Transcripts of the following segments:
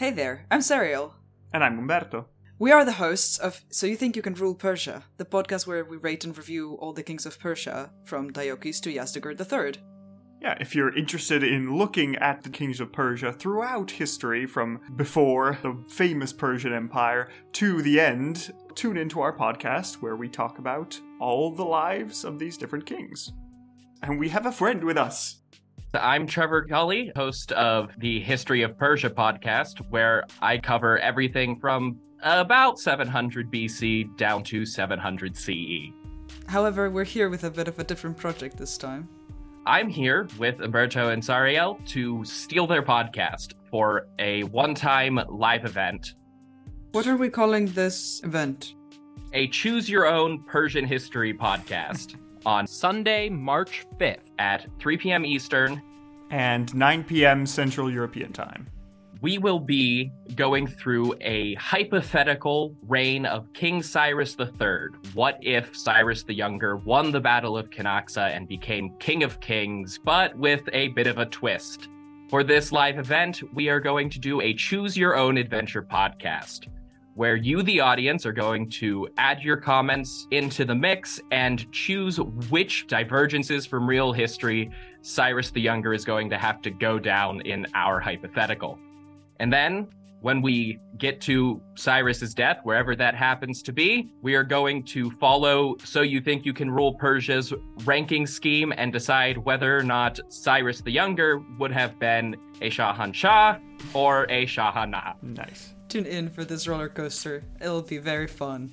Hey there, I'm Sariel. And I'm Umberto. We are the hosts of So You Think You Can Rule Persia, the podcast where we rate and review all the kings of Persia, from Diocles to Yazdegerd III. Yeah, if you're interested in looking at the kings of Persia throughout history, from before the famous Persian Empire to the end, tune into our podcast where we talk about all the lives of these different kings. And we have a friend with us. I'm Trevor Culley, host of the History of Persia podcast, where I cover everything from about 700 BC down to 700 CE. However, we're here with a bit of a different project this time. I'm here with Umberto and Sariel to steal their podcast for a one-time live event. What are we calling this event? A Choose Your Own Persian History podcast on Sunday, March 5th at 3 p.m. Eastern and 9 p.m. Central European Time. We will be going through a hypothetical reign of King Cyrus III. What if Cyrus the Younger won the Battle of Cunaxa and became King of Kings, but with a bit of a twist? For this live event, we are going to do a Choose Your Own Adventure podcast, where you, the audience, are going to add your comments into the mix and choose which divergences from real history Cyrus the Younger is going to have to go down in our hypothetical. And then, when we get to Cyrus's death, wherever that happens to be, we are going to follow So You Think You Can Rule Persia's ranking scheme and decide whether or not Cyrus the Younger would have been a Shahanshah or a Shahana. Nice. Tune in for this roller coaster. It'll be very fun.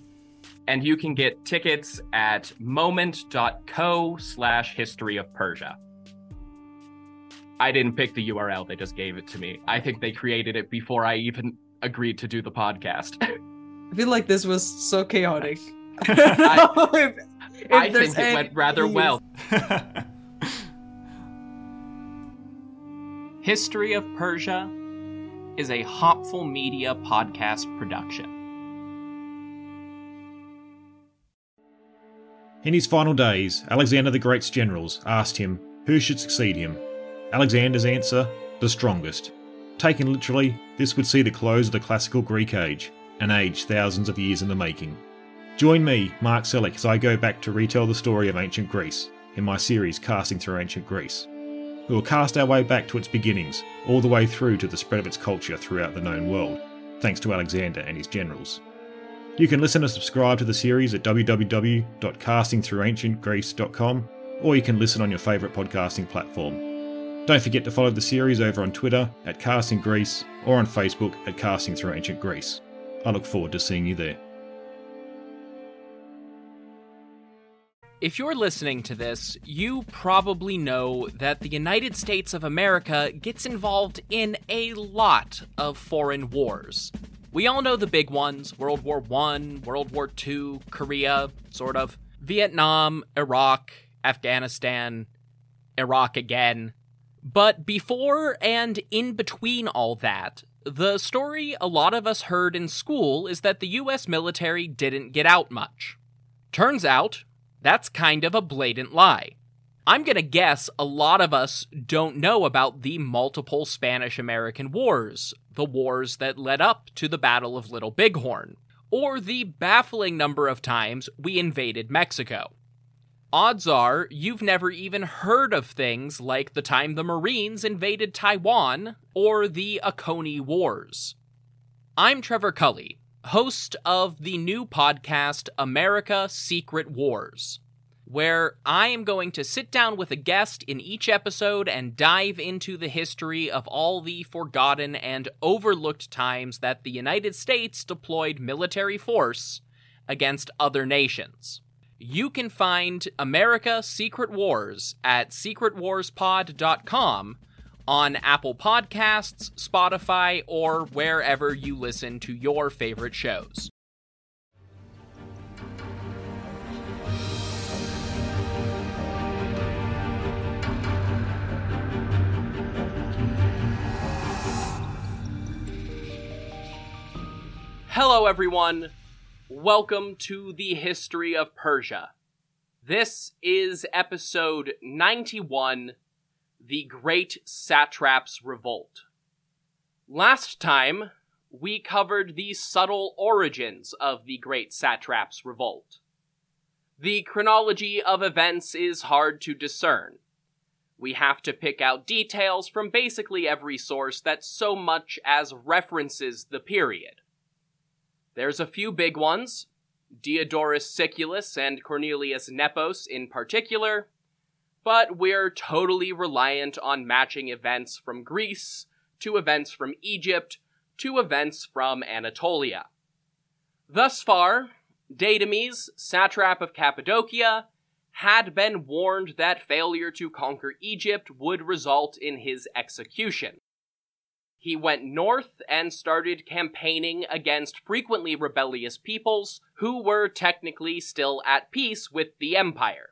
And you can get tickets at moment.co/historyofpersia. I didn't pick the URL, they just gave it to me. I think they created it before I even agreed to do the podcast. I feel like this was so chaotic. I think it went rather well. History of Persia is a Hopful Media podcast production. In his final days, Alexander the Great's generals asked him who should succeed him. Alexander's answer, the strongest. Taken literally, this would see the close of the classical Greek age, an age thousands of years in the making. Join me, Mark Selick, as I go back to retell the story of ancient Greece in my series Casting Through Ancient Greece. We will cast our way back to its beginnings, all the way through to the spread of its culture throughout the known world, thanks to Alexander and his generals. You can listen and subscribe to the series at www.castingthroughancientgreece.com, or you can listen on your favourite podcasting platform. Don't forget to follow the series over on Twitter at Casting Greece or on Facebook at Casting Through Ancient Greece. I look forward to seeing you there. If you're listening to this, you probably know that the United States of America gets involved in a lot of foreign wars. We all know the big ones: World War I, World War II, Korea, sort of, Vietnam, Iraq, Afghanistan, Iraq again. But before and in between all that, the story a lot of us heard in school is that the US military didn't get out much. Turns out, that's kind of a blatant lie. I'm gonna guess a lot of us don't know about the multiple Spanish-American wars, the wars that led up to the Battle of Little Bighorn, or the baffling number of times we invaded Mexico. Odds are, you've never even heard of things like the time the Marines invaded Taiwan or the Oconee Wars. I'm Trevor Culley, host of the new podcast America Secret Wars, where I am going to sit down with a guest in each episode and dive into the history of all the forgotten and overlooked times that the United States deployed military force against other nations. You can find America Secret Wars at secretwarspod.com on Apple Podcasts, Spotify, or wherever you listen to your favorite shows. Hello, everyone. Welcome to the History of Persia. This is episode 91, The Great Satrap's Revolt. Last time, we covered the subtle origins of the great satrap's revolt. The chronology of events is hard to discern. We have to pick out details from basically every source that so much as references the period. There's a few big ones, Diodorus Siculus and Cornelius Nepos in particular, but we're totally reliant on matching events from Greece, to events from Egypt, to events from Anatolia. Thus far, Datames, satrap of Cappadocia, had been warned that failure to conquer Egypt would result in his execution. He went north and started campaigning against frequently rebellious peoples who were technically still at peace with the empire.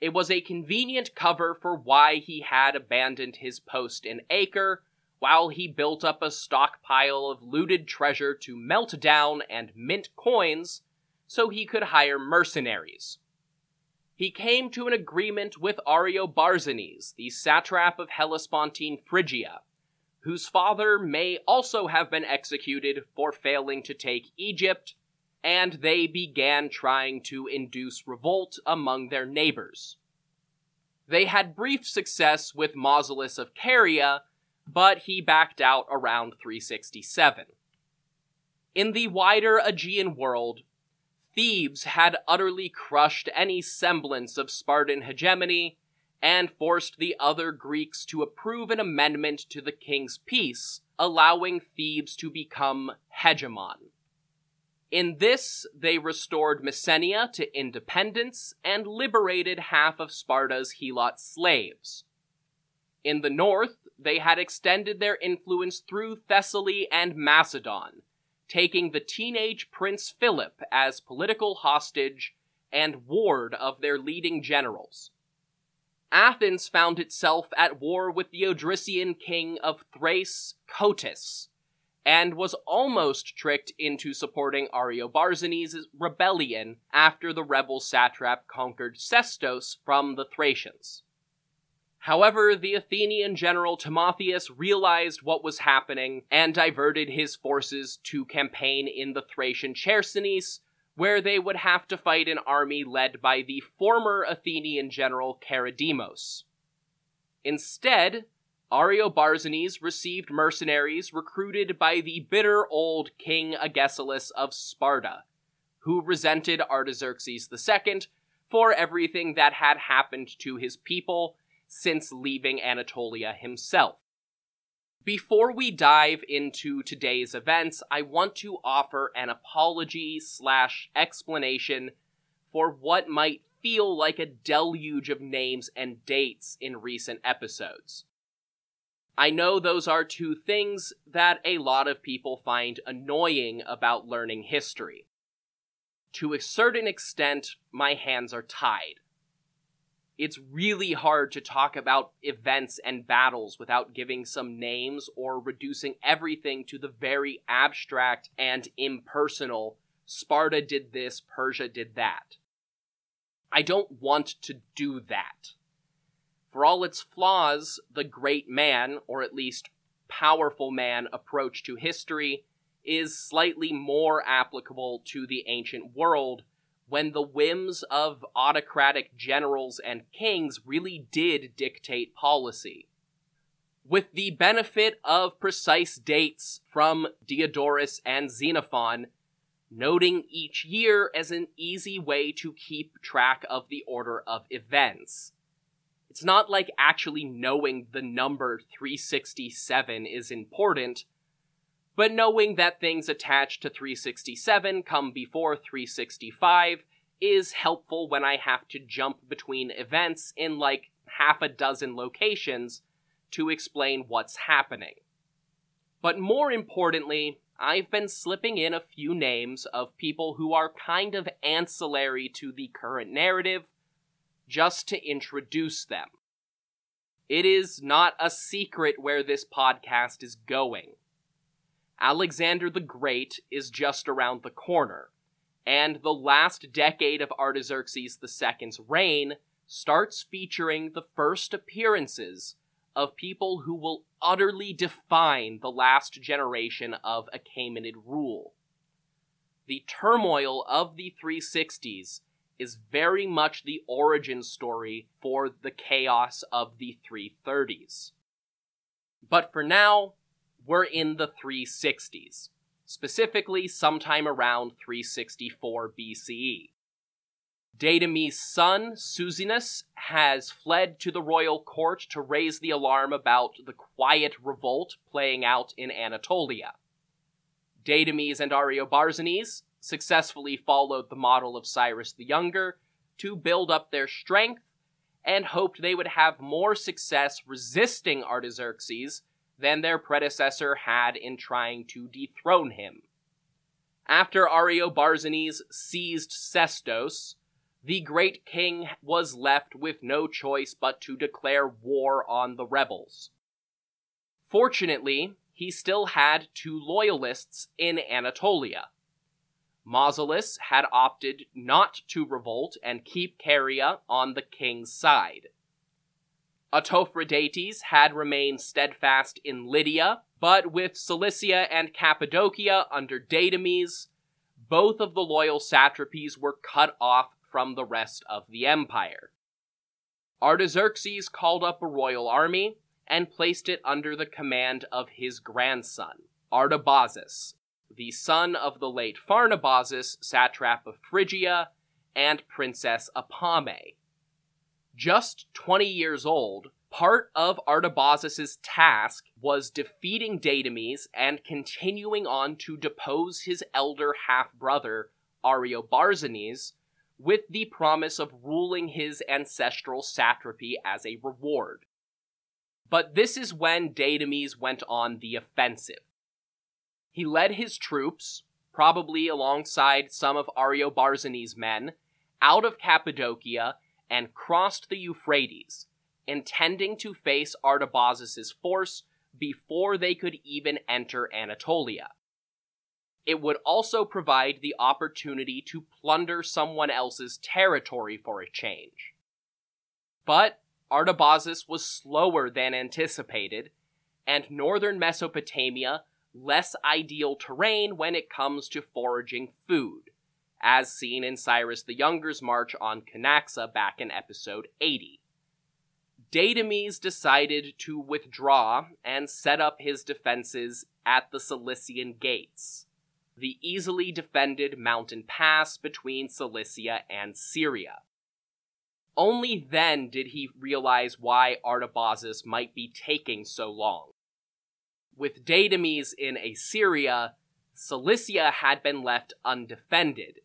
It was a convenient cover for why he had abandoned his post in Acre, while he built up a stockpile of looted treasure to melt down and mint coins so he could hire mercenaries. He came to an agreement with Ariobarzanes, the satrap of Hellespontine Phrygia, whose father may also have been executed for failing to take Egypt, and they began trying to induce revolt among their neighbors. They had brief success with Mausolus of Caria, but he backed out around 367. In the wider Aegean world, Thebes had utterly crushed any semblance of Spartan hegemony and forced the other Greeks to approve an amendment to the king's peace, allowing Thebes to become hegemon. In this, they restored Messenia to independence and liberated half of Sparta's Helot slaves. In the north, they had extended their influence through Thessaly and Macedon, taking the teenage Prince Philip as political hostage and ward of their leading generals. Athens found itself at war with the Odrysian king of Thrace, Cotys, and was almost tricked into supporting Ariobarzanes' rebellion after the rebel satrap conquered Sestos from the Thracians. However, the Athenian general Timotheus realized what was happening and diverted his forces to campaign in the Thracian Chersonese, where they would have to fight an army led by the former Athenian general Charidemos. Instead, Ariobarzanes received mercenaries recruited by the bitter old King Agesilaus of Sparta, who resented Artaxerxes II for everything that had happened to his people since leaving Anatolia himself. Before we dive into today's events, I want to offer an apology/explanation for what might feel like a deluge of names and dates in recent episodes. I know those are two things that a lot of people find annoying about learning history. To a certain extent, my hands are tied. It's really hard to talk about events and battles without giving some names or reducing everything to the very abstract and impersonal, Sparta did this, Persia did that. I don't want to do that. For all its flaws, the great man, or at least powerful man, approach to history is slightly more applicable to the ancient world, when the whims of autocratic generals and kings really did dictate policy. With the benefit of precise dates from Diodorus and Xenophon, noting each year as an easy way to keep track of the order of events. It's not like actually knowing the number 367 is important, but knowing that things attached to 367 come before 365 is helpful when I have to jump between events in like half a dozen locations to explain what's happening. But more importantly, I've been slipping in a few names of people who are kind of ancillary to the current narrative, just to introduce them. It is not a secret where this podcast is going. Alexander the Great is just around the corner, and the last decade of Artaxerxes II's reign starts featuring the first appearances of people who will utterly define the last generation of Achaemenid rule. The turmoil of the 360s is very much the origin story for the chaos of the 330s. But for now, we're in the 360s, specifically sometime around 364 BCE. Datames' son, Susinus, has fled to the royal court to raise the alarm about the quiet revolt playing out in Anatolia. Datames and Ariobarzanes successfully followed the model of Cyrus the Younger to build up their strength and hoped they would have more success resisting Artaxerxes than their predecessor had in trying to dethrone him. After Ariobarzanes seized Sestos, the great king was left with no choice but to declare war on the rebels. Fortunately, he still had two loyalists in Anatolia. Mausolus had opted not to revolt and keep Caria on the king's side. Autophrodates had remained steadfast in Lydia, but with Cilicia and Cappadocia under Datames, both of the loyal satrapies were cut off from the rest of the empire. Artaxerxes called up a royal army and placed it under the command of his grandson, Artabazus, the son of the late Pharnabazus, satrap of Phrygia, and Princess Apame. Just 20 years old, part of Artabazus' task was defeating Datames and continuing on to depose his elder half-brother, Ariobarzanes, with the promise of ruling his ancestral satrapy as a reward. But this is when Datames went on the offensive. He led his troops, probably alongside some of Ariobarzanes' men, out of Cappadocia and crossed the Euphrates, intending to face Artabazus' force before they could even enter Anatolia. It would also provide the opportunity to plunder someone else's territory for a change. But Artabazus was slower than anticipated, and northern Mesopotamia less ideal terrain when it comes to foraging food, as seen in Cyrus the Younger's march on Cunaxa back in episode 80. Datames decided to withdraw and set up his defenses at the Cilician Gates, the easily defended mountain pass between Cilicia and Syria. Only then did he realize why Artabazus might be taking so long. With Datames in Assyria, Cilicia had been left undefended,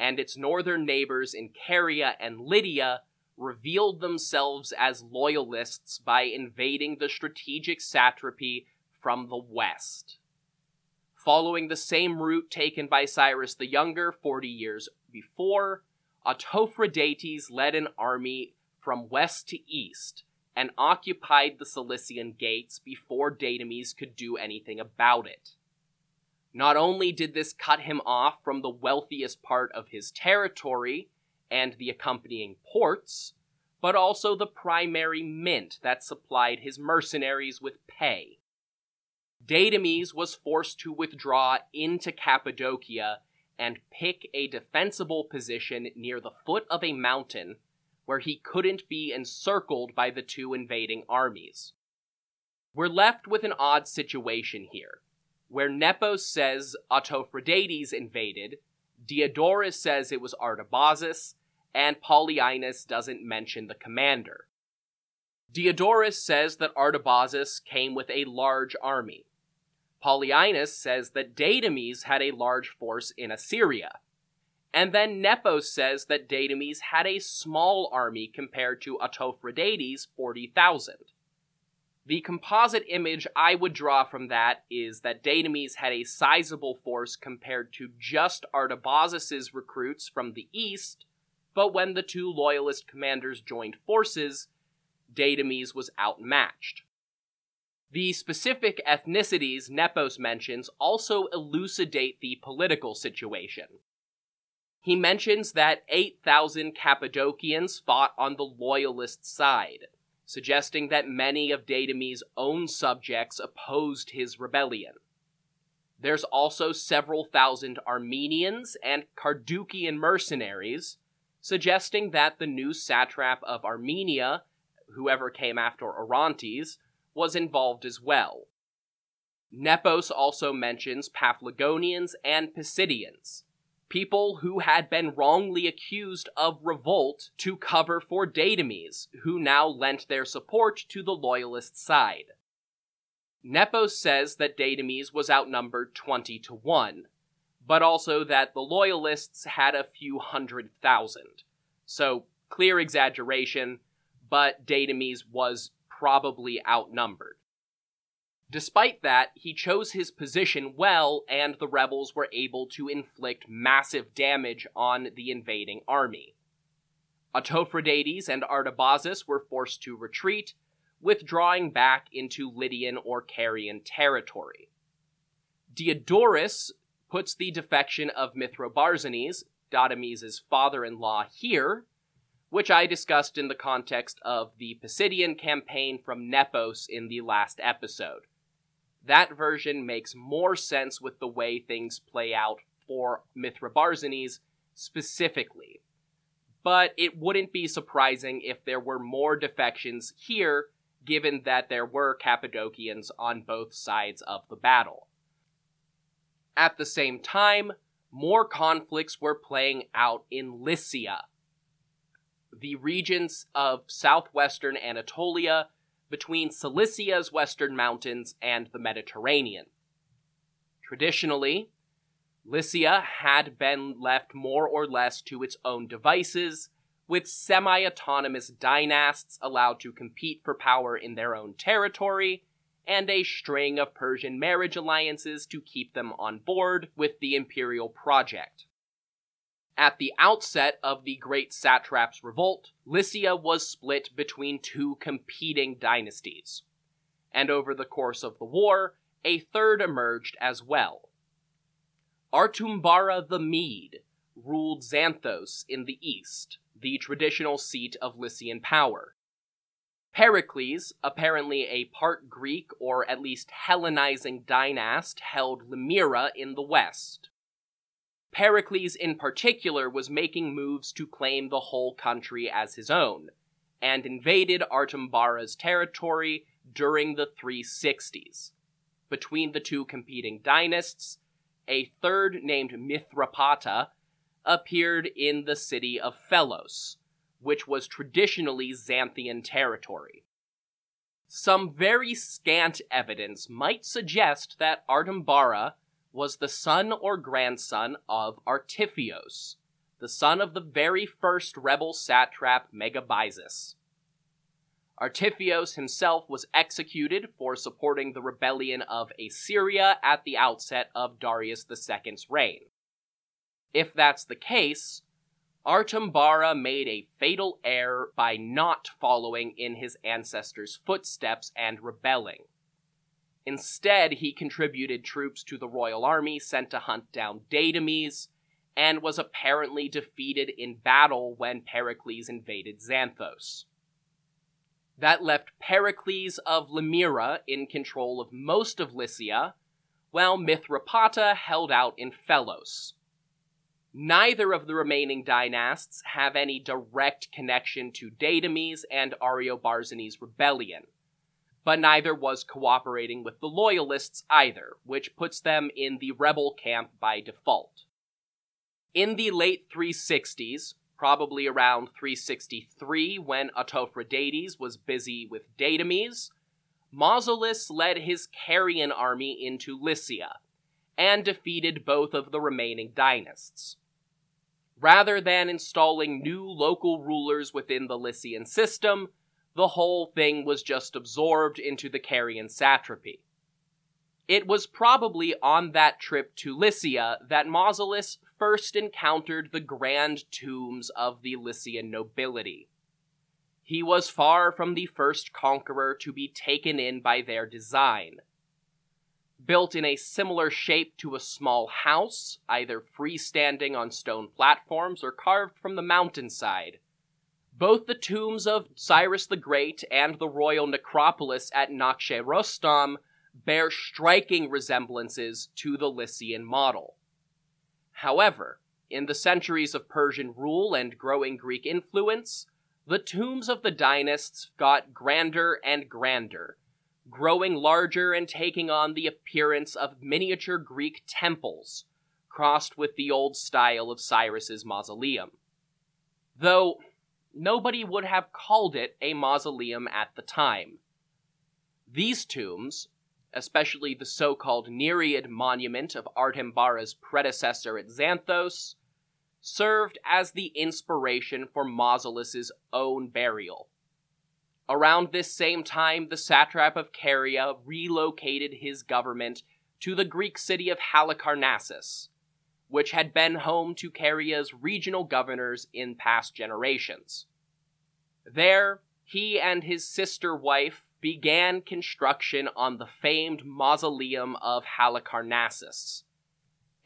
and its northern neighbors in Caria and Lydia revealed themselves as loyalists by invading the strategic satrapy from the west. Following the same route taken by Cyrus the Younger 40 years before, Autophrodates led an army from west to east and occupied the Cilician Gates before Datames could do anything about it. Not only did this cut him off from the wealthiest part of his territory and the accompanying ports, but also the primary mint that supplied his mercenaries with pay. Datames was forced to withdraw into Cappadocia and pick a defensible position near the foot of a mountain where he couldn't be encircled by the two invading armies. We're left with an odd situation here, where Nepos says Autophrodates invadorus, Diodorus says it was Artabazus, and Polyaenus doesn't mention the commander. Diodorus says that Artabazus came with a large army. Polyaenus says that Datames had a large force in Assyria. And then Nepos says that Datames had a small army compared to Autophrodates' 40,000. The composite image I would draw from that is that Datames had a sizable force compared to just Artabazus' recruits from the east, but when the two loyalist commanders joined forces, Datames was outmatched. The specific ethnicities Nepos mentions also elucidate the political situation. He mentions that 8,000 Cappadocians fought on the loyalist side, suggesting that many of Datames' own subjects opposed his rebellion. There's also several thousand Armenians and Carduchian mercenaries, suggesting that the new satrap of Armenia, whoever came after Orontes, was involved as well. Nepos also mentions Paphlagonians and Pisidians, people who had been wrongly accused of revolt to cover for Datames, who now lent their support to the loyalist side. Nepos says that Datames was outnumbered 20-1, but also that the loyalists had a few 100,000. So, clear exaggeration, but Datames was probably outnumbered. Despite that, he chose his position well, and the rebels were able to inflict massive damage on the invading army. Autophrodates and Artabazus were forced to retreat, withdrawing back into Lydian or Carian territory. Diodorus puts the defection of Mithrobarzanes, Datames' father-in-law, here, which I discussed in the context of the Pisidian campaign from Nepos in the last episode. That version makes more sense with the way things play out for Mithrobarzanes specifically. But it wouldn't be surprising if there were more defections here, given that there were Cappadocians on both sides of the battle. At the same time, more conflicts were playing out in Lycia, the regions of southwestern Anatolia, between Cilicia's western mountains and the Mediterranean. Traditionally, Lycia had been left more or less to its own devices, with semi-autonomous dynasts allowed to compete for power in their own territory, and a string of Persian marriage alliances to keep them on board with the imperial project. At the outset of the Great Satrap's Revolt, Lycia was split between two competing dynasties, and over the course of the war, a third emerged as well. Artembara the Mede ruled Xanthos in the east, the traditional seat of Lycian power. Pericles, apparently a part Greek or at least Hellenizing dynast, held Limyra in the west. Pericles in particular was making moves to claim the whole country as his own, and invaded Artembara's territory during the 360s. Between the two competing dynasts, a third named Mithrapata appeared in the city of Phelos, which was traditionally Xanthian territory. Some very scant evidence might suggest that Artembara was the son or grandson of Artifios, the son of the very first rebel satrap Megabyzus. Artifios himself was executed for supporting the rebellion of Assyria at the outset of Darius II's reign. If that's the case, Artembara made a fatal error by not following in his ancestors' footsteps and rebelling. Instead, he contributed troops to the royal army sent to hunt down Datames, and was apparently defeated in battle when Pericles invaded Xanthos. That left Pericles of Limyra in control of most of Lycia, while Mithrapata held out in Phelos. Neither of the remaining dynasts have any direct connection to Datames and Ariobarzanes' rebellion, but neither was cooperating with the loyalists either, which puts them in the rebel camp by default. In the late 360s, probably around 363 when Autophrodates was busy with Datames, Mausolus led his Carian army into Lycia, and defeated both of the remaining dynasts. Rather than installing new local rulers within the Lycian system, the whole thing was just absorbed into the Carian satrapy. It was probably on that trip to Lycia that Mausolus first encountered the grand tombs of the Lycian nobility. He was far from the first conqueror to be taken in by their design. Built in a similar shape to a small house, either freestanding on stone platforms or carved from the mountainside, both the tombs of Cyrus the Great and the royal necropolis at Naxche-Rostam bear striking resemblances to the Lycian model. However, in the centuries of Persian rule and growing Greek influence, the tombs of the dynasts got grander and grander, growing larger and taking on the appearance of miniature Greek temples, crossed with the old style of Cyrus's mausoleum. Though, nobody would have called it a mausoleum at the time. These tombs, especially the so-called Nereid monument of Artembara's predecessor at Xanthos, served as the inspiration for Mausolus's own burial. Around this same time, the satrap of Caria relocated his government to the Greek city of Halicarnassus, which had been home to Caria's regional governors in past generations. There, he and his sister wife began construction on the famed mausoleum of Halicarnassus,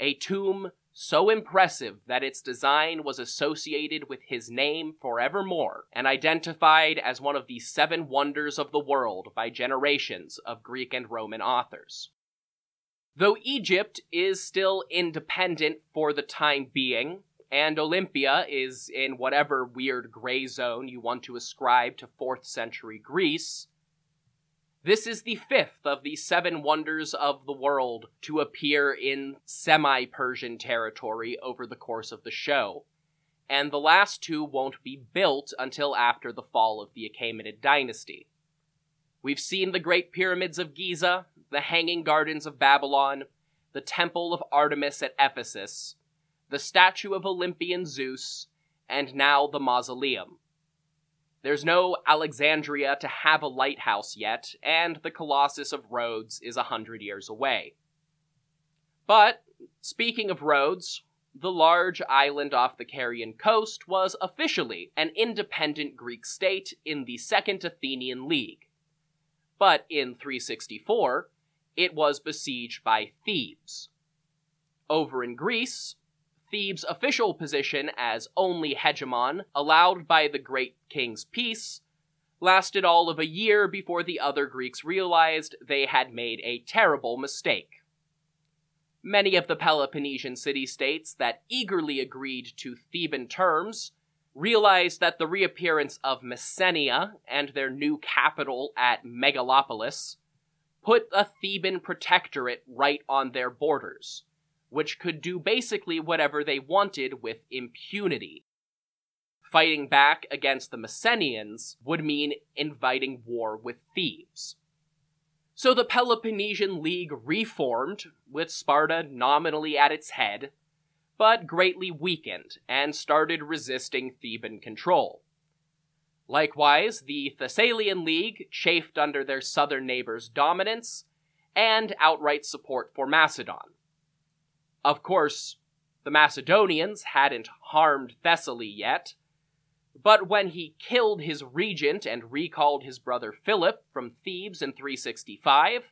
a tomb so impressive that its design was associated with his name forevermore and identified as one of the 7 wonders of the world by generations of Greek and Roman authors. Though Egypt is still independent for the time being, and Olympia is in whatever weird gray zone you want to ascribe to 4th century Greece, this is the 5th of the 7 wonders of the world to appear in semi-Persian territory over the course of the show, and the last 2 won't be built until after the fall of the Achaemenid dynasty. We've seen the Great Pyramids of Giza, the Hanging Gardens of Babylon, the Temple of Artemis at Ephesus, the statue of Olympian Zeus, and now the mausoleum. There's no Alexandria to have a lighthouse yet, and the Colossus of Rhodes is 100 years away. But, speaking of Rhodes, the large island off the Carian coast was officially an independent Greek state in the Second Athenian League. But in 364, it was besieged by Thebes. Over in Greece, Thebes' official position as only hegemon, allowed by the great king's peace, lasted all of a year before the other Greeks realized they had made a terrible mistake. Many of the Peloponnesian city-states that eagerly agreed to Theban terms realized that the reappearance of Messenia and their new capital at Megalopolis put a Theban protectorate right on their borders, which could do basically whatever they wanted with impunity. Fighting back against the Messenians would mean inviting war with Thebes. So the Peloponnesian League reformed, with Sparta nominally at its head, but greatly weakened and started resisting Theban control. Likewise, the Thessalian League chafed under their southern neighbors' dominance and outright support for Macedon. Of course, the Macedonians hadn't harmed Thessaly yet, but when he killed his regent and recalled his brother Philip from Thebes in 365,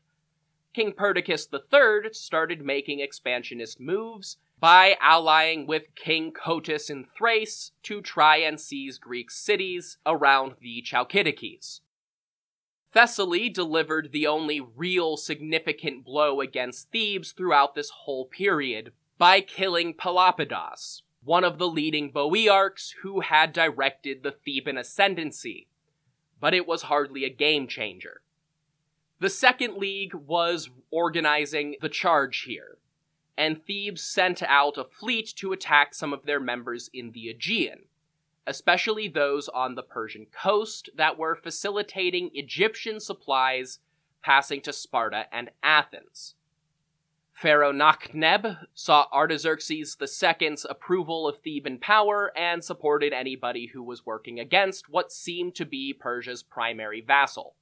King Perdiccas III started making expansionist moves by allying with King Cotys in Thrace to try and seize Greek cities around the Chalcidices. Thessaly delivered the only real significant blow against Thebes throughout this whole period by killing Pelopidas, one of the leading boiarchs who had directed the Theban ascendancy, but it was hardly a game-changer. The Second League was organizing the charge here, and Thebes sent out a fleet to attack some of their members in the Aegean, especially those on the Persian coast that were facilitating Egyptian supplies passing to Sparta and Athens. Pharaoh Nakhneb saw Artaxerxes II's approval of Theban power and supported anybody who was working against what seemed to be Persia's primary vassal.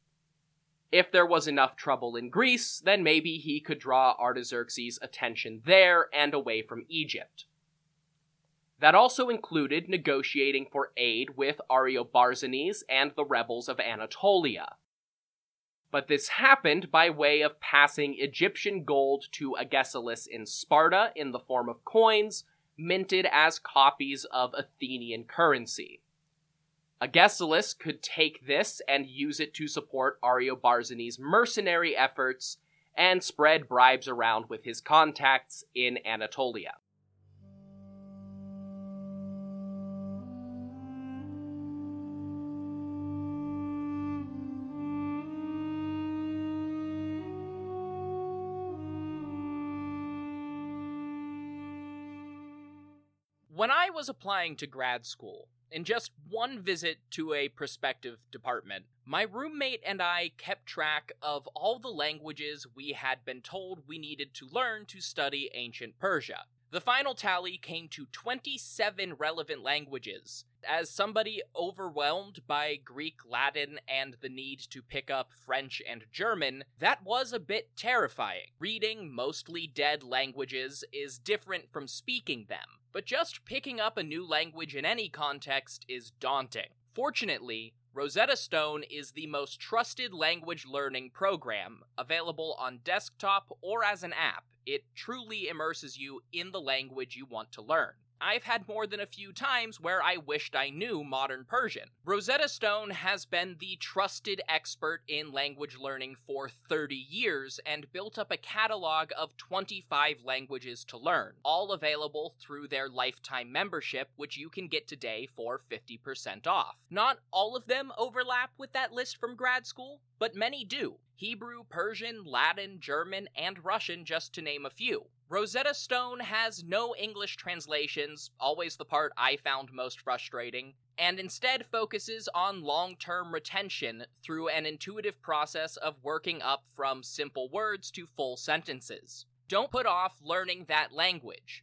If there was enough trouble in Greece, then maybe he could draw Artaxerxes' attention there and away from Egypt. That also included negotiating for aid with Ariobarzanes and the rebels of Anatolia. But this happened by way of passing Egyptian gold to Agesilaus in Sparta in the form of coins minted as copies of Athenian currency. Agesilaus could take this and use it to support Ariobarzanes' mercenary efforts and spread bribes around with his contacts in Anatolia. When I was applying to grad school, in just one visit to a prospective department, my roommate and I kept track of all the languages we had been told we needed to learn to study ancient Persia. The final tally came to 27 relevant languages. As somebody overwhelmed by Greek, Latin, and the need to pick up French and German, that was a bit terrifying. Reading mostly dead languages is different from speaking them, but just picking up a new language in any context is daunting. Fortunately, Rosetta Stone is the most trusted language learning program, available on desktop or as an app. It truly immerses you in the language you want to learn. I've had more than a few times where I wished I knew modern Persian. Rosetta Stone has been the trusted expert in language learning for 30 years and built up a catalog of 25 languages to learn, all available through their lifetime membership, which you can get today for 50% off. Not all of them overlap with that list from grad school, but many do. Hebrew, Persian, Latin, German, and Russian, just to name a few. Rosetta Stone has no English translations, always the part I found most frustrating, and instead focuses on long-term retention through an intuitive process of working up from simple words to full sentences. Don't put off learning that language.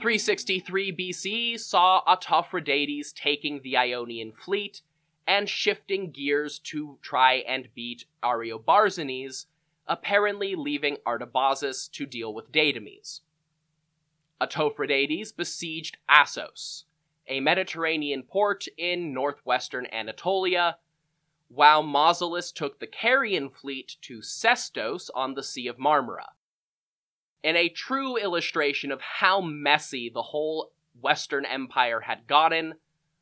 In 363 BC saw Autophrodates taking the Ionian fleet and shifting gears to try and beat Ariobarzanes, apparently leaving Artabazus to deal with Datames. Autophrodates besieged Assos, a Mediterranean port in northwestern Anatolia, while Mausolus took the Carian fleet to Sestos on the Sea of Marmara. In a true illustration of how messy the whole Western Empire had gotten,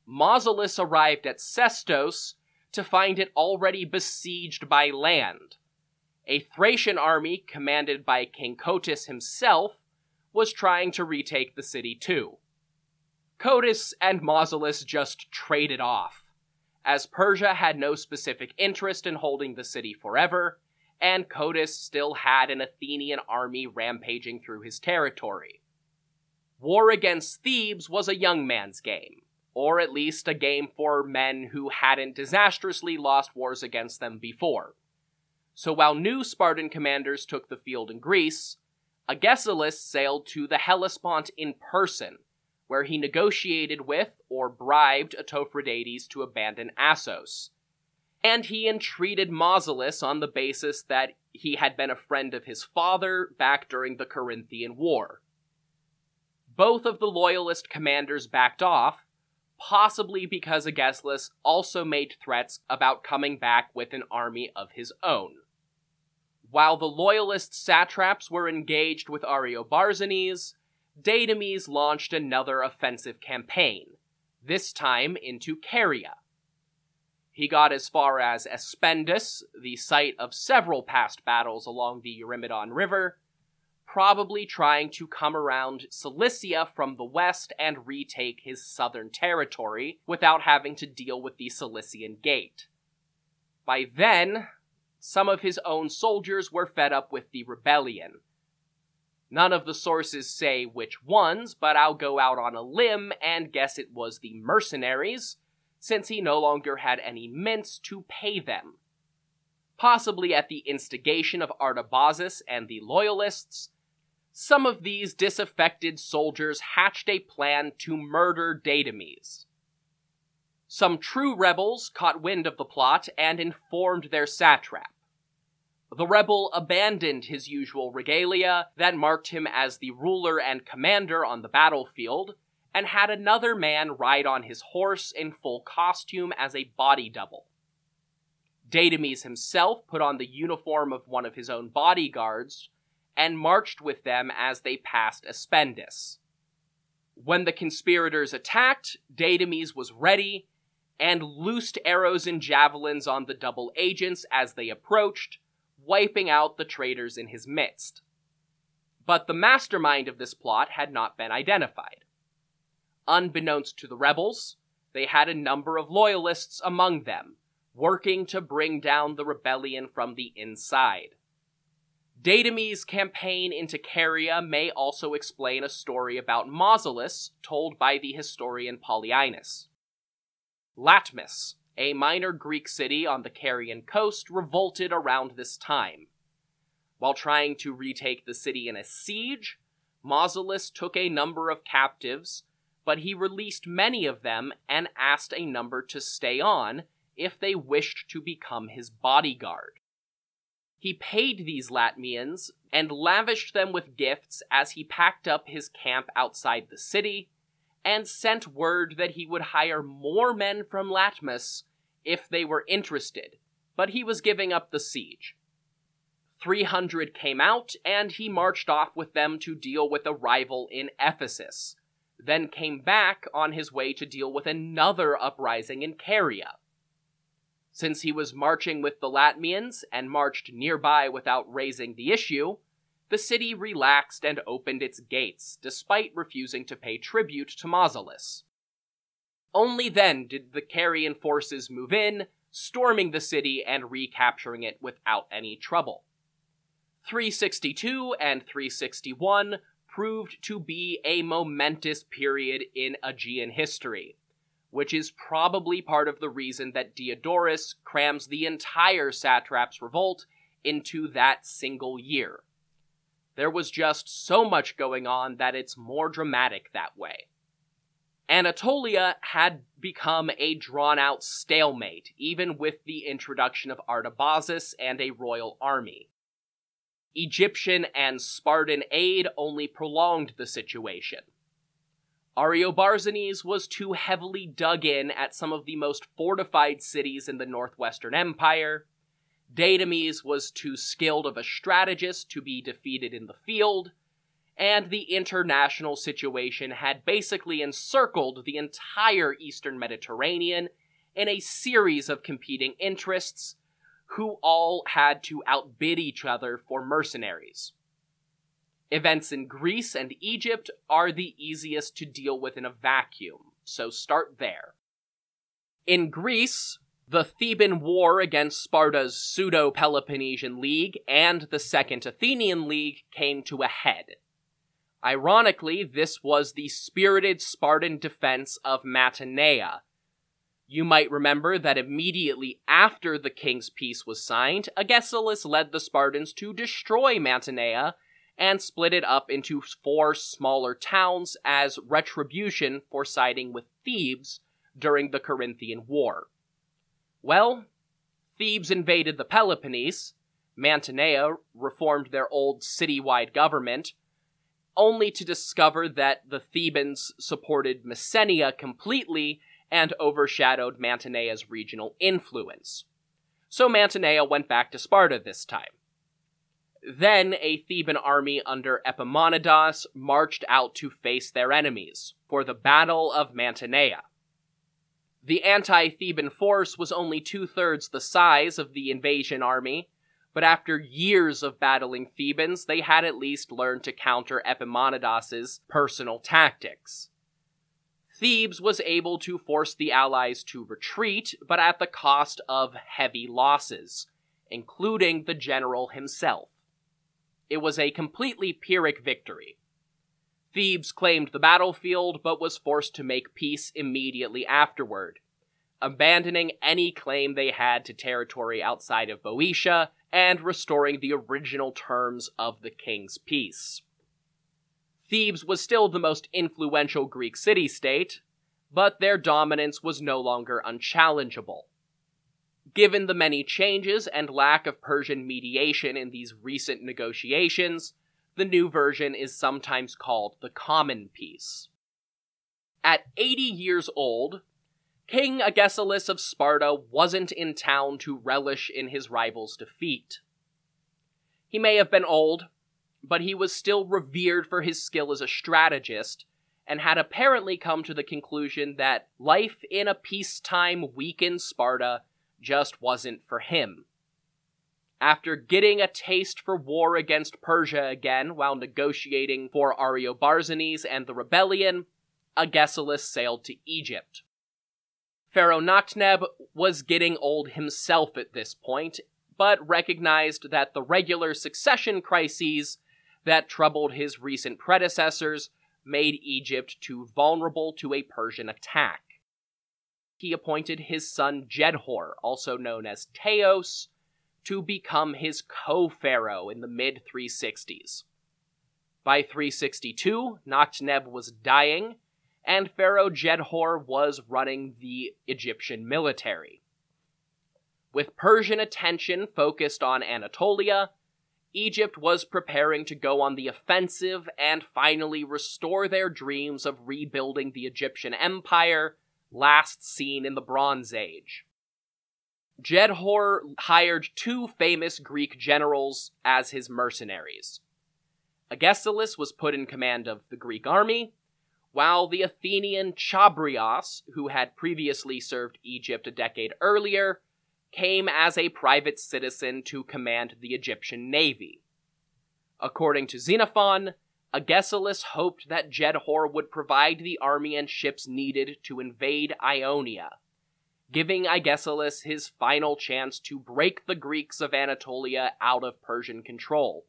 Mausolus arrived at Sestos to find it already besieged by land. A Thracian army, commanded by King Cotys himself, was trying to retake the city too. Cotys and Mausolus just traded off, as Persia had no specific interest in holding the city forever, and Cotys still had an Athenian army rampaging through his territory. War against Thebes was a young man's game, or at least a game for men who hadn't disastrously lost wars against them before. So while new Spartan commanders took the field in Greece, Agesilaus sailed to the Hellespont in person, where he negotiated with or bribed Autophrodates to abandon Assos, and he entreated Mausolus on the basis that he had been a friend of his father back during the Corinthian War. Both of the loyalist commanders backed off, possibly because Agesilaus also made threats about coming back with an army of his own. While the loyalist satraps were engaged with Ariobarzanes, Datames launched another offensive campaign, this time into Caria. He got as far as Aspendus, the site of several past battles along the Eurymedon River, probably trying to come around Cilicia from the west and retake his southern territory without having to deal with the Cilician Gate. By then, some of his own soldiers were fed up with the rebellion. None of the sources say which ones, but I'll go out on a limb and guess it was the mercenaries, since he no longer had any mints to pay them. possibly at the instigation of Artabazus and the Loyalists, some of these disaffected soldiers hatched a plan to murder Datames. Some true rebels caught wind of the plot and informed their satrap. The rebel abandoned his usual regalia that marked him as the ruler and commander on the battlefield, and had another man ride on his horse in full costume as a body double. Datames himself put on the uniform of one of his own bodyguards, and marched with them as they passed Aspendus. When the conspirators attacked, Datames was ready, and loosed arrows and javelins on the double agents as they approached, wiping out the traitors in his midst. But the mastermind of this plot had not been identified. Unbeknownst to the rebels, they had a number of loyalists among them, working to bring down the rebellion from the inside. Datames' campaign into Caria may also explain a story about Mausolus told by the historian Polyaenus. Latmus, a minor Greek city on the Carian coast, revolted around this time. While trying to retake the city in a siege, Mausolus took a number of captives, but he released many of them and asked a number to stay on if they wished to become his bodyguard. He paid these Latmians and lavished them with gifts as he packed up his camp outside the city, and sent word that he would hire more men from Latmus if they were interested, but he was giving up the siege. 300 came out, and he marched off with them to deal with a rival in Ephesus, then came back on his way to deal with another uprising in Caria. Since he was marching with the Latmians and marched nearby without raising the issue, the city relaxed and opened its gates, despite refusing to pay tribute to Mausolus. Only then did the Carian forces move in, storming the city and recapturing it without any trouble. 362 and 361 proved to be a momentous period in Aegean history, which is probably part of the reason that Diodorus crams the entire satrap's revolt into that single year. There was just so much going on that it's more dramatic that way. Anatolia had become a drawn-out stalemate, even with the introduction of Artabazus and a royal army. Egyptian and Spartan aid only prolonged the situation. Ariobarzanes was too heavily dug in at some of the most fortified cities in the northwestern empire. Datames was too skilled of a strategist to be defeated in the field, and the international situation had basically encircled the entire eastern Mediterranean in a series of competing interests who all had to outbid each other for mercenaries. Events in Greece and Egypt are the easiest to deal with in a vacuum, so start there. In Greece, the Theban War against Sparta's pseudo-Peloponnesian League and the Second Athenian League came to a head. Ironically, this was the spirited Spartan defense of Mantinea. You might remember that immediately after the king's peace was signed, Agesilaus led the Spartans to destroy Mantinea and split it up into 4 smaller towns as retribution for siding with Thebes during the Corinthian War. Well, Thebes invaded the Peloponnese, Mantinea reformed their old city-wide government, only to discover that the Thebans supported Messenia completely and overshadowed Mantinea's regional influence. So Mantinea went back to Sparta this time. Then a Theban army under Epaminondas marched out to face their enemies for the Battle of Mantinea. The anti-Theban force was only 2/3 the size of the invasion army, but after years of battling Thebans, they had at least learned to counter Epaminondas' personal tactics. Thebes was able to force the allies to retreat, but at the cost of heavy losses, including the general himself. It was a completely Pyrrhic victory. Thebes claimed the battlefield, but was forced to make peace immediately afterward, abandoning any claim they had to territory outside of Boeotia, and restoring the original terms of the king's peace. Thebes was still the most influential Greek city-state, but their dominance was no longer unchallengeable. Given the many changes and lack of Persian mediation in these recent negotiations, the new version is sometimes called the Common Peace. At 80 years old, King Agesilaus of Sparta wasn't in town to relish in his rival's defeat. He may have been old, but he was still revered for his skill as a strategist, and had apparently come to the conclusion that life in a peacetime weakened Sparta just wasn't for him. After getting a taste for war against Persia again while negotiating for Ariobarzanes and the rebellion, Agesilaus sailed to Egypt. Pharaoh Nakhneb was getting old himself at this point, but recognized that the regular succession crises that troubled his recent predecessors made Egypt too vulnerable to a Persian attack. He appointed his son Jedhor, also known as Teos, to become his co-pharaoh in the mid-360s. By 362, Nakhneb was dying, and Pharaoh Jedhor was running the Egyptian military. With Persian attention focused on Anatolia, Egypt was preparing to go on the offensive and finally restore their dreams of rebuilding the Egyptian Empire, last seen in the Bronze Age. Jedhor hired two famous Greek generals as his mercenaries. Agesilaus was put in command of the Greek army, while the Athenian Chabrias, who had previously served Egypt a decade earlier, came as a private citizen to command the Egyptian navy. According to Xenophon, Agesilaus hoped that Jedhor would provide the army and ships needed to invade Ionia, giving Agesilaus his final chance to break the Greeks of Anatolia out of Persian control.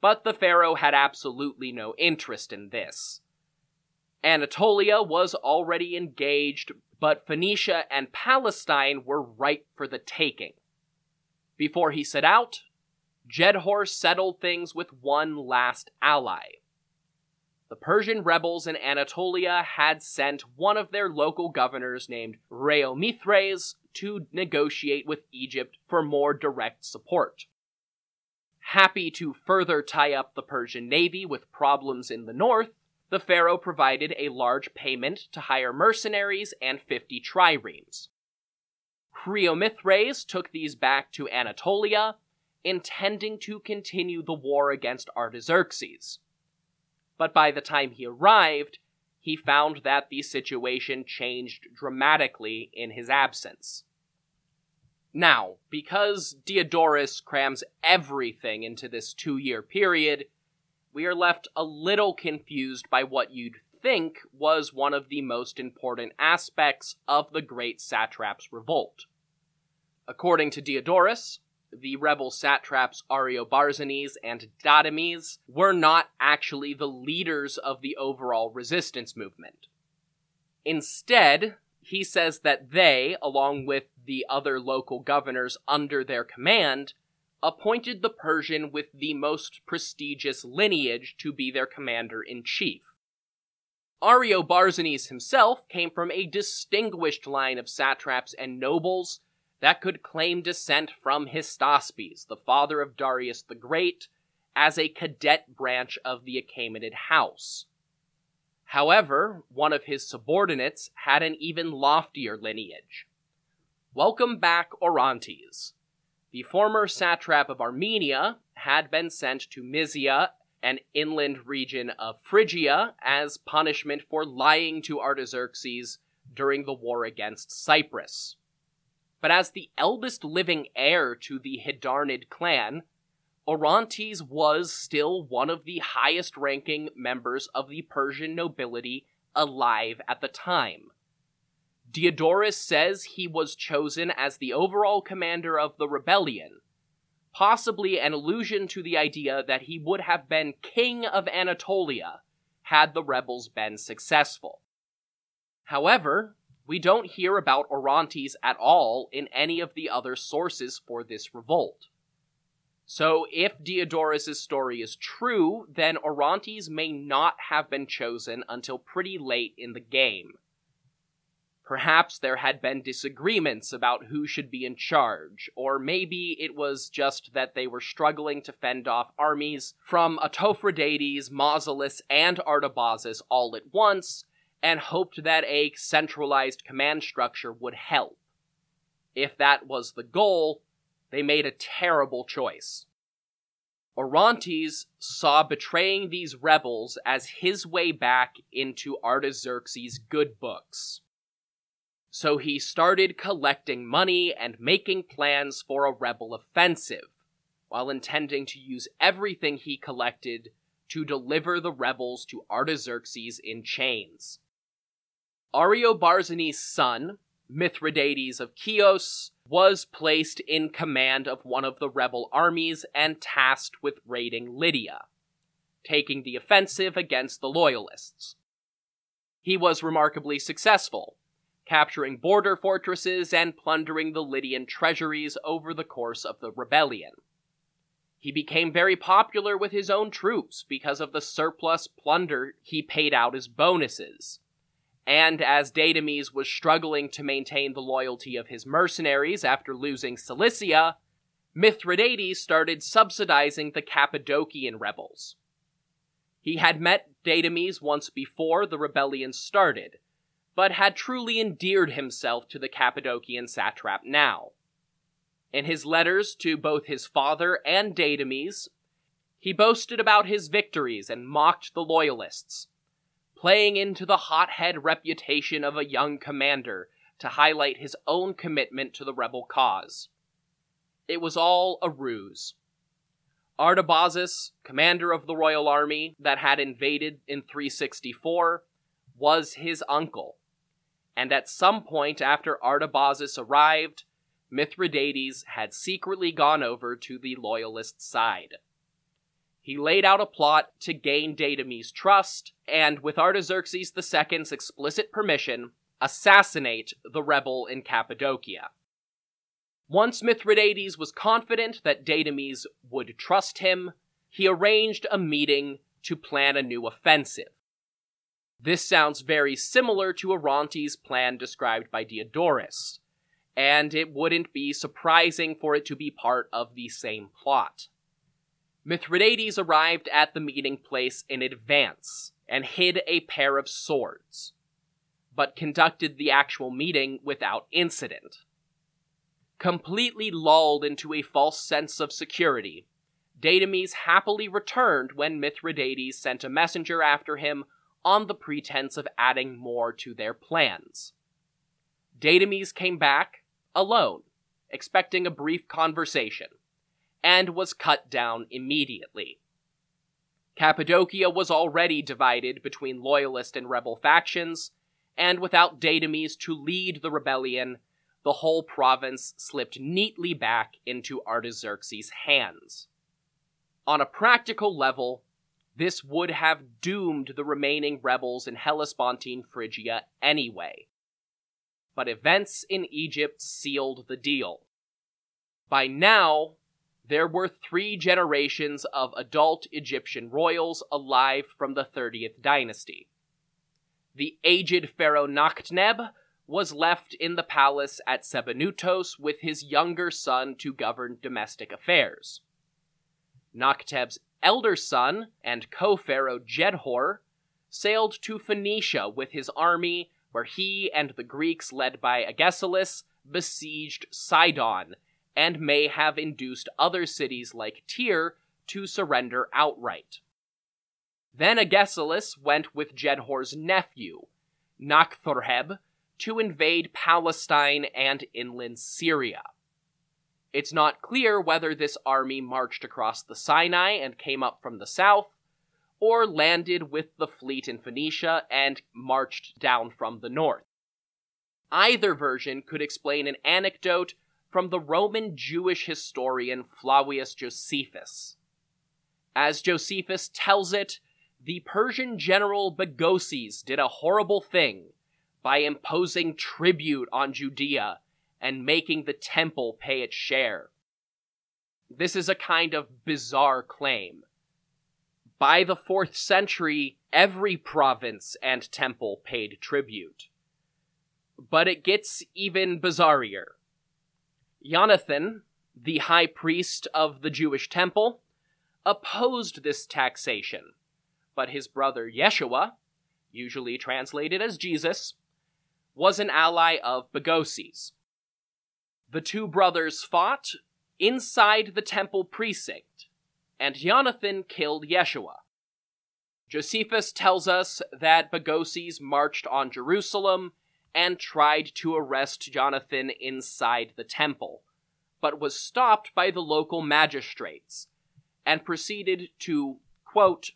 But the pharaoh had absolutely no interest in this. Anatolia was already engaged, but Phoenicia and Palestine were ripe for the taking. Before he set out, Jedhor settled things with one last ally. The Persian rebels in Anatolia had sent one of their local governors named Reomithres to negotiate with Egypt for more direct support. Happy to further tie up the Persian navy with problems in the north, the pharaoh provided a large payment to hire mercenaries and 50 triremes. Reomithres took these back to Anatolia, intending to continue the war against Artaxerxes. But by the time he arrived, he found that the situation changed dramatically in his absence. Now, because Diodorus crams everything into this 2-year period, we are left a little confused by what you'd think was one of the most important aspects of the Great Satrap's Revolt. According to Diodorus, the rebel satraps Ariobarzanes and Datames were not actually the leaders of the overall resistance movement. Instead, he says that they, along with the other local governors under their command, appointed the Persian with the most prestigious lineage to be their commander-in-chief. Ariobarzanes himself came from a distinguished line of satraps and nobles that could claim descent from Hystaspes, the father of Darius the Great, as a cadet branch of the Achaemenid house. However, one of his subordinates had an even loftier lineage. Welcome back, Orontes. The former satrap of Armenia had been sent to Mysia, an inland region of Phrygia, as punishment for lying to Artaxerxes during the war against Cyprus. But as the eldest living heir to the Hydarnid clan, Orontes was still one of the highest-ranking members of the Persian nobility alive at the time. Diodorus says he was chosen as the overall commander of the rebellion, possibly an allusion to the idea that he would have been king of Anatolia had the rebels been successful. However, We don't hear about Orontes at all in any of the other sources for this revolt. So if Diodorus' story is true, then Orontes may not have been chosen until pretty late in the game. Perhaps there had been disagreements about who should be in charge, or maybe it was just that they were struggling to fend off armies from Autophrodates, Mausolus, and Artabazus all at once, and hoped that a centralized command structure would help. If that was the goal, they made a terrible choice. Orontes saw betraying these rebels as his way back into Artaxerxes' good books. So he started collecting money and making plans for a rebel offensive, while intending to use everything he collected to deliver the rebels to Artaxerxes in chains. Ariobarzanes' son, Mithridates of Chios, was placed in command of one of the rebel armies and tasked with raiding Lydia, taking the offensive against the loyalists. He was remarkably successful, capturing border fortresses and plundering the Lydian treasuries over the course of the rebellion. He became very popular with his own troops because of the surplus plunder he paid out as bonuses. And as Datames was struggling to maintain the loyalty of his mercenaries after losing Cilicia, Mithridates started subsidizing the Cappadocian rebels. He had met Datames once before the rebellion started, but had truly endeared himself to the Cappadocian satrap now. In his letters to both his father and Datames, he boasted about his victories and mocked the loyalists, playing into the hothead reputation of a young commander to highlight his own commitment to the rebel cause. It was all a ruse. Artabazus, commander of the royal army that had invaded in 364, was his uncle, and at some point after Artabazus arrived, Mithridates had secretly gone over to the loyalist side. He laid out a plot to gain Datames' trust, and with Artaxerxes II's explicit permission, assassinate the rebel in Cappadocia. Once Mithridates was confident that Datames would trust him, he arranged a meeting to plan a new offensive. This sounds very similar to Orontes' plan described by Diodorus, and it wouldn't be surprising for it to be part of the same plot. Mithridates arrived at the meeting place in advance, and hid a pair of swords, but conducted the actual meeting without incident. Completely lulled into a false sense of security, Datames happily returned when Mithridates sent a messenger after him on the pretense of adding more to their plans. Datames came back, alone, expecting a brief conversation, and was cut down immediately. Cappadocia was already divided between loyalist and rebel factions, and without Datames to lead the rebellion, the whole province slipped neatly back into Artaxerxes' hands. On a practical level, this would have doomed the remaining rebels in Hellespontine Phrygia anyway. But events in Egypt sealed the deal. By now, there were 3 generations of adult Egyptian royals alive from the 30th dynasty. The aged pharaoh Nakhtneb was left in the palace at Sebennytos with his younger son to govern domestic affairs. Nakhteb's elder son and co-pharaoh Jedhor sailed to Phoenicia with his army, where he and the Greeks led by Agesilaus besieged Sidon, and may have induced other cities like Tyre to surrender outright. Then Agesilaus went with Jedhor's nephew, Nakhthorheb, to invade Palestine and inland Syria. It's not clear whether this army marched across the Sinai and came up from the south, or landed with the fleet in Phoenicia and marched down from the north. Either version could explain an anecdote from the Roman Jewish historian Flavius Josephus. As Josephus tells it, the Persian general Bagoses did a horrible thing, by imposing tribute on Judea and making the temple pay its share. This is a kind of bizarre claim. By the 4th century, every province and temple paid tribute. But it gets even bizarrier. Jonathan, the high priest of the Jewish temple, opposed this taxation, but his brother Yeshua, usually translated as Jesus, was an ally of Bagoses. The two brothers fought inside the temple precinct, and Jonathan killed Yeshua. Josephus tells us that Bagoses marched on Jerusalem and tried to arrest Jonathan inside the temple, but was stopped by the local magistrates, and proceeded to, quote,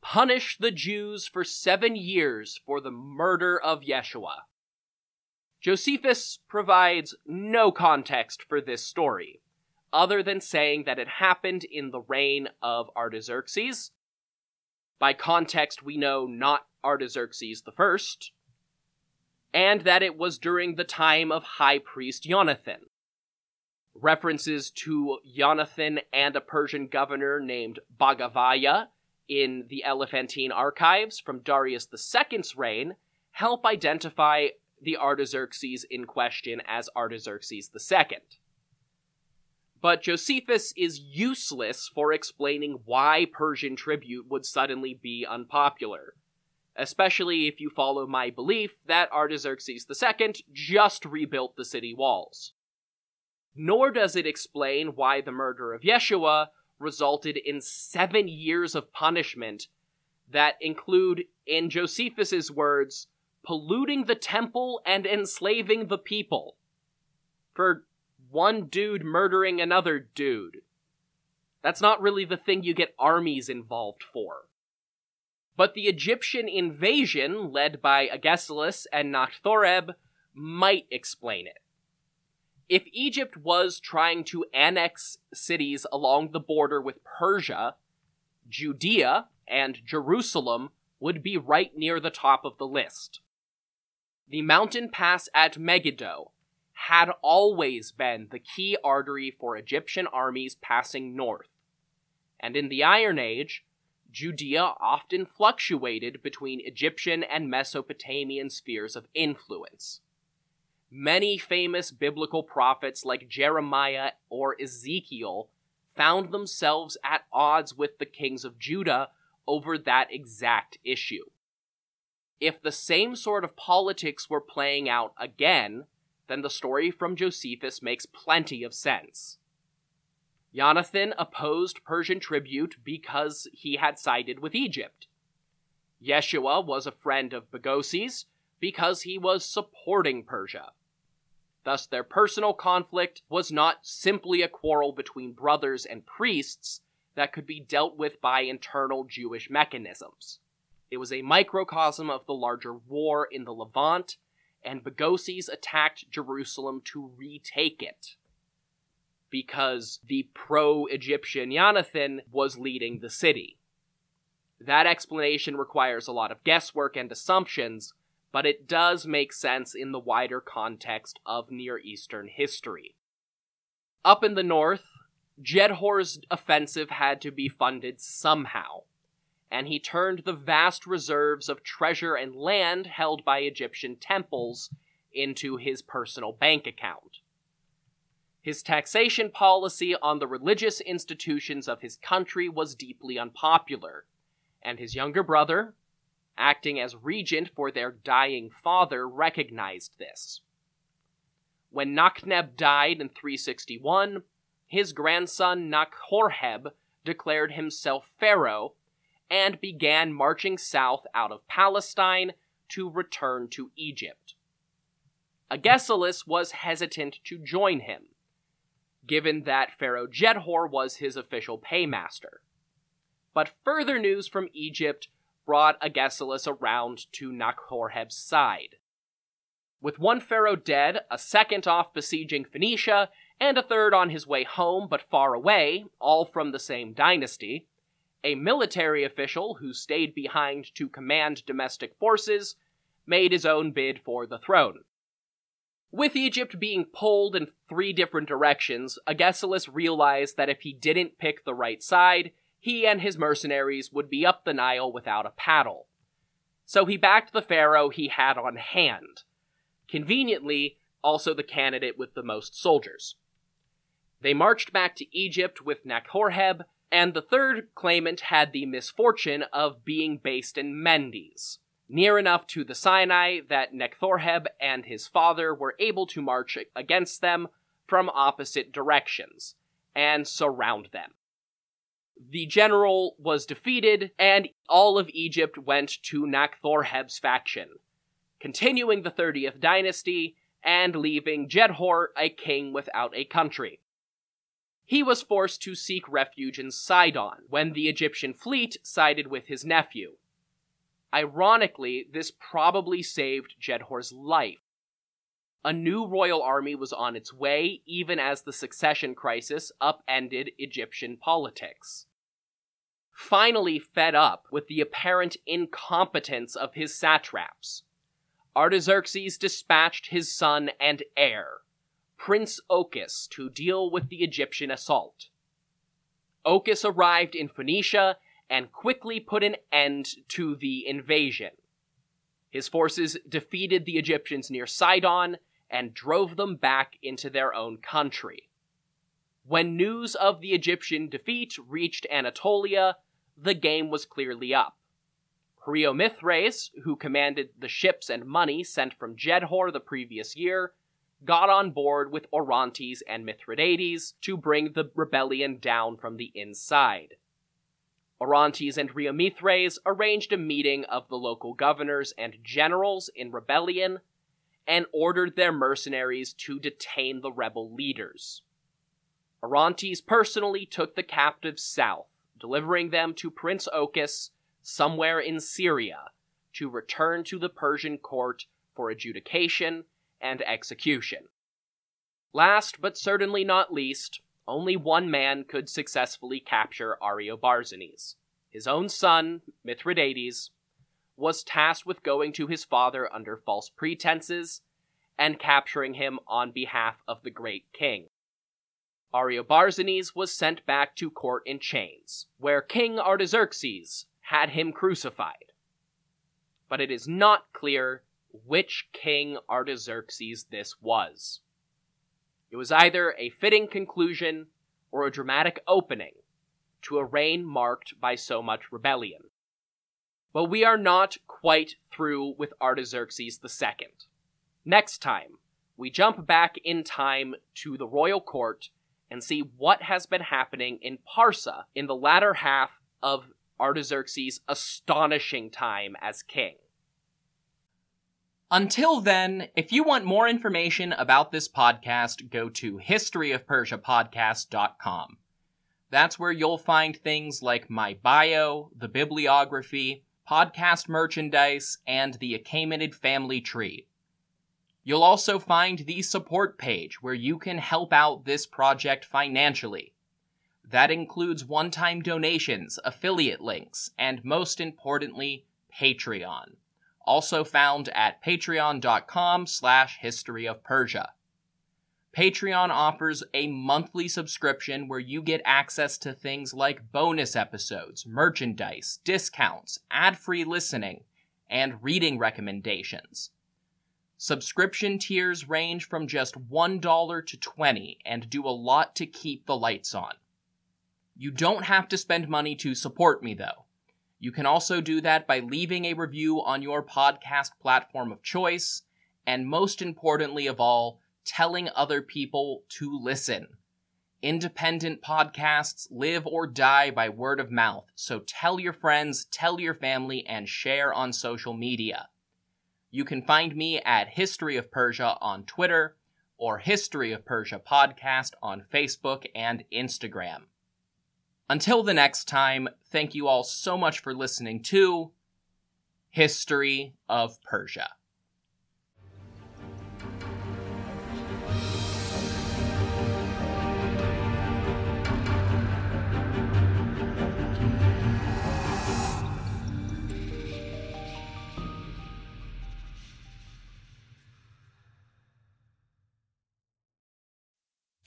punish the Jews for 7 years for the murder of Yeshua. Josephus provides no context for this story, other than saying that it happened in the reign of Artaxerxes. By context, we know not Artaxerxes I, and that it was during the time of High Priest Jonathan. References to Jonathan and a Persian governor named Bagavaya in the Elephantine archives from Darius II's reign help identify the Artaxerxes in question as Artaxerxes II. But Josephus is useless for explaining why Persian tribute would suddenly be unpopular, especially if you follow my belief that Artaxerxes II just rebuilt the city walls. Nor does it explain why the murder of Yeshua resulted in 7 years of punishment that include, in Josephus's words, polluting the temple and enslaving the people. For one dude murdering another dude. That's not really the thing you get armies involved for. But the Egyptian invasion, led by Agesilaus and Nakhthoreb, might explain it. If Egypt was trying to annex cities along the border with Persia, Judea and Jerusalem would be right near the top of the list. The mountain pass at Megiddo had always been the key artery for Egyptian armies passing north, and in the Iron Age, Judea often fluctuated between Egyptian and Mesopotamian spheres of influence. Many famous biblical prophets like Jeremiah or Ezekiel found themselves at odds with the kings of Judah over that exact issue. If the same sort of politics were playing out again, then the story from Josephus makes plenty of sense. Jonathan opposed Persian tribute because he had sided with Egypt. Yeshua was a friend of Bagoses because he was supporting Persia. Thus, their personal conflict was not simply a quarrel between brothers and priests that could be dealt with by internal Jewish mechanisms. It was a microcosm of the larger war in the Levant, and Bagoses attacked Jerusalem to retake it, because the pro-Egyptian Jonathan was leading the city. That explanation requires a lot of guesswork and assumptions, but it does make sense in the wider context of Near Eastern history. Up in the north, Jedhor's offensive had to be funded somehow, and he turned the vast reserves of treasure and land held by Egyptian temples into his personal bank account. His taxation policy on the religious institutions of his country was deeply unpopular, and his younger brother, acting as regent for their dying father, recognized this. When Nakhneb died in 361, his grandson Nakhorheb declared himself pharaoh and began marching south out of Palestine to return to Egypt. Agesilaus was hesitant to join him, given that Pharaoh Jedhor was his official paymaster. But further news from Egypt brought Agesilaus around to Nakhorheb's side. With one pharaoh dead, a second off besieging Phoenicia, and a third on his way home but far away, all from the same dynasty, a military official who stayed behind to command domestic forces made his own bid for the throne. With Egypt being pulled in three different directions, Agesilaus realized that if he didn't pick the right side, he and his mercenaries would be up the Nile without a paddle. So he backed the pharaoh he had on hand. Conveniently, also the candidate with the most soldiers. They marched back to Egypt with Nakhorheb, and the third claimant had the misfortune of being based in Mendes, near enough to the Sinai that Nekhthorheb and his father were able to march against them from opposite directions, and surround them. The general was defeated, and all of Egypt went to Nakhthorheb's faction, continuing the 30th dynasty, and leaving Jedhor a king without a country. He was forced to seek refuge in Sidon, when the Egyptian fleet sided with his nephew. Ironically, this probably saved Jedhor's life. A new royal army was on its way, even as the succession crisis upended Egyptian politics. Finally fed up with the apparent incompetence of his satraps, Artaxerxes dispatched his son and heir, Prince Ochus, to deal with the Egyptian assault. Ochus arrived in Phoenicia and quickly put an end to the invasion. His forces defeated the Egyptians near Sidon and drove them back into their own country. When news of the Egyptian defeat reached Anatolia, the game was clearly up. Priomithres, who commanded the ships and money sent from Jedhor the previous year, got on board with Orontes and Mithridates to bring the rebellion down from the inside. Orontes and Priomithres arranged a meeting of the local governors and generals in rebellion, and ordered their mercenaries to detain the rebel leaders. Orontes personally took the captives south, delivering them to Prince Ochus somewhere in Syria, to return to the Persian court for adjudication and execution. Last but certainly not least, only one man could successfully capture Ariobarzanes. His own son, Mithridates, was tasked with going to his father under false pretenses and capturing him on behalf of the great king. Ariobarzanes was sent back to court in chains, where King Artaxerxes had him crucified. But it is not clear which King Artaxerxes this was. It was either a fitting conclusion or a dramatic opening to a reign marked by so much rebellion. But we are not quite through with Artaxerxes II. Next time, we jump back in time to the royal court and see what has been happening in Parsa in the latter half of Artaxerxes' astonishing time as king. Until then, if you want more information about this podcast, go to historyofpersiapodcast.com. That's where you'll find things like my bio, the bibliography, podcast merchandise, and the Achaemenid family tree. You'll also find the support page where you can help out this project financially. That includes one-time donations, affiliate links, and most importantly, Patreon. Also found at patreon.com/historyofpersia. Patreon offers a monthly subscription where you get access to things like bonus episodes, merchandise, discounts, ad-free listening, and reading recommendations. Subscription tiers range from just $1 to $20 and do a lot to keep the lights on. You don't have to spend money to support me, though. You can also do that by leaving a review on your podcast platform of choice, and most importantly of all, telling other people to listen. Independent podcasts live or die by word of mouth, so tell your friends, tell your family, and share on social media. You can find me at History of Persia on Twitter, or History of Persia Podcast on Facebook and Instagram. Until the next time, thank you all so much for listening to History of Persia.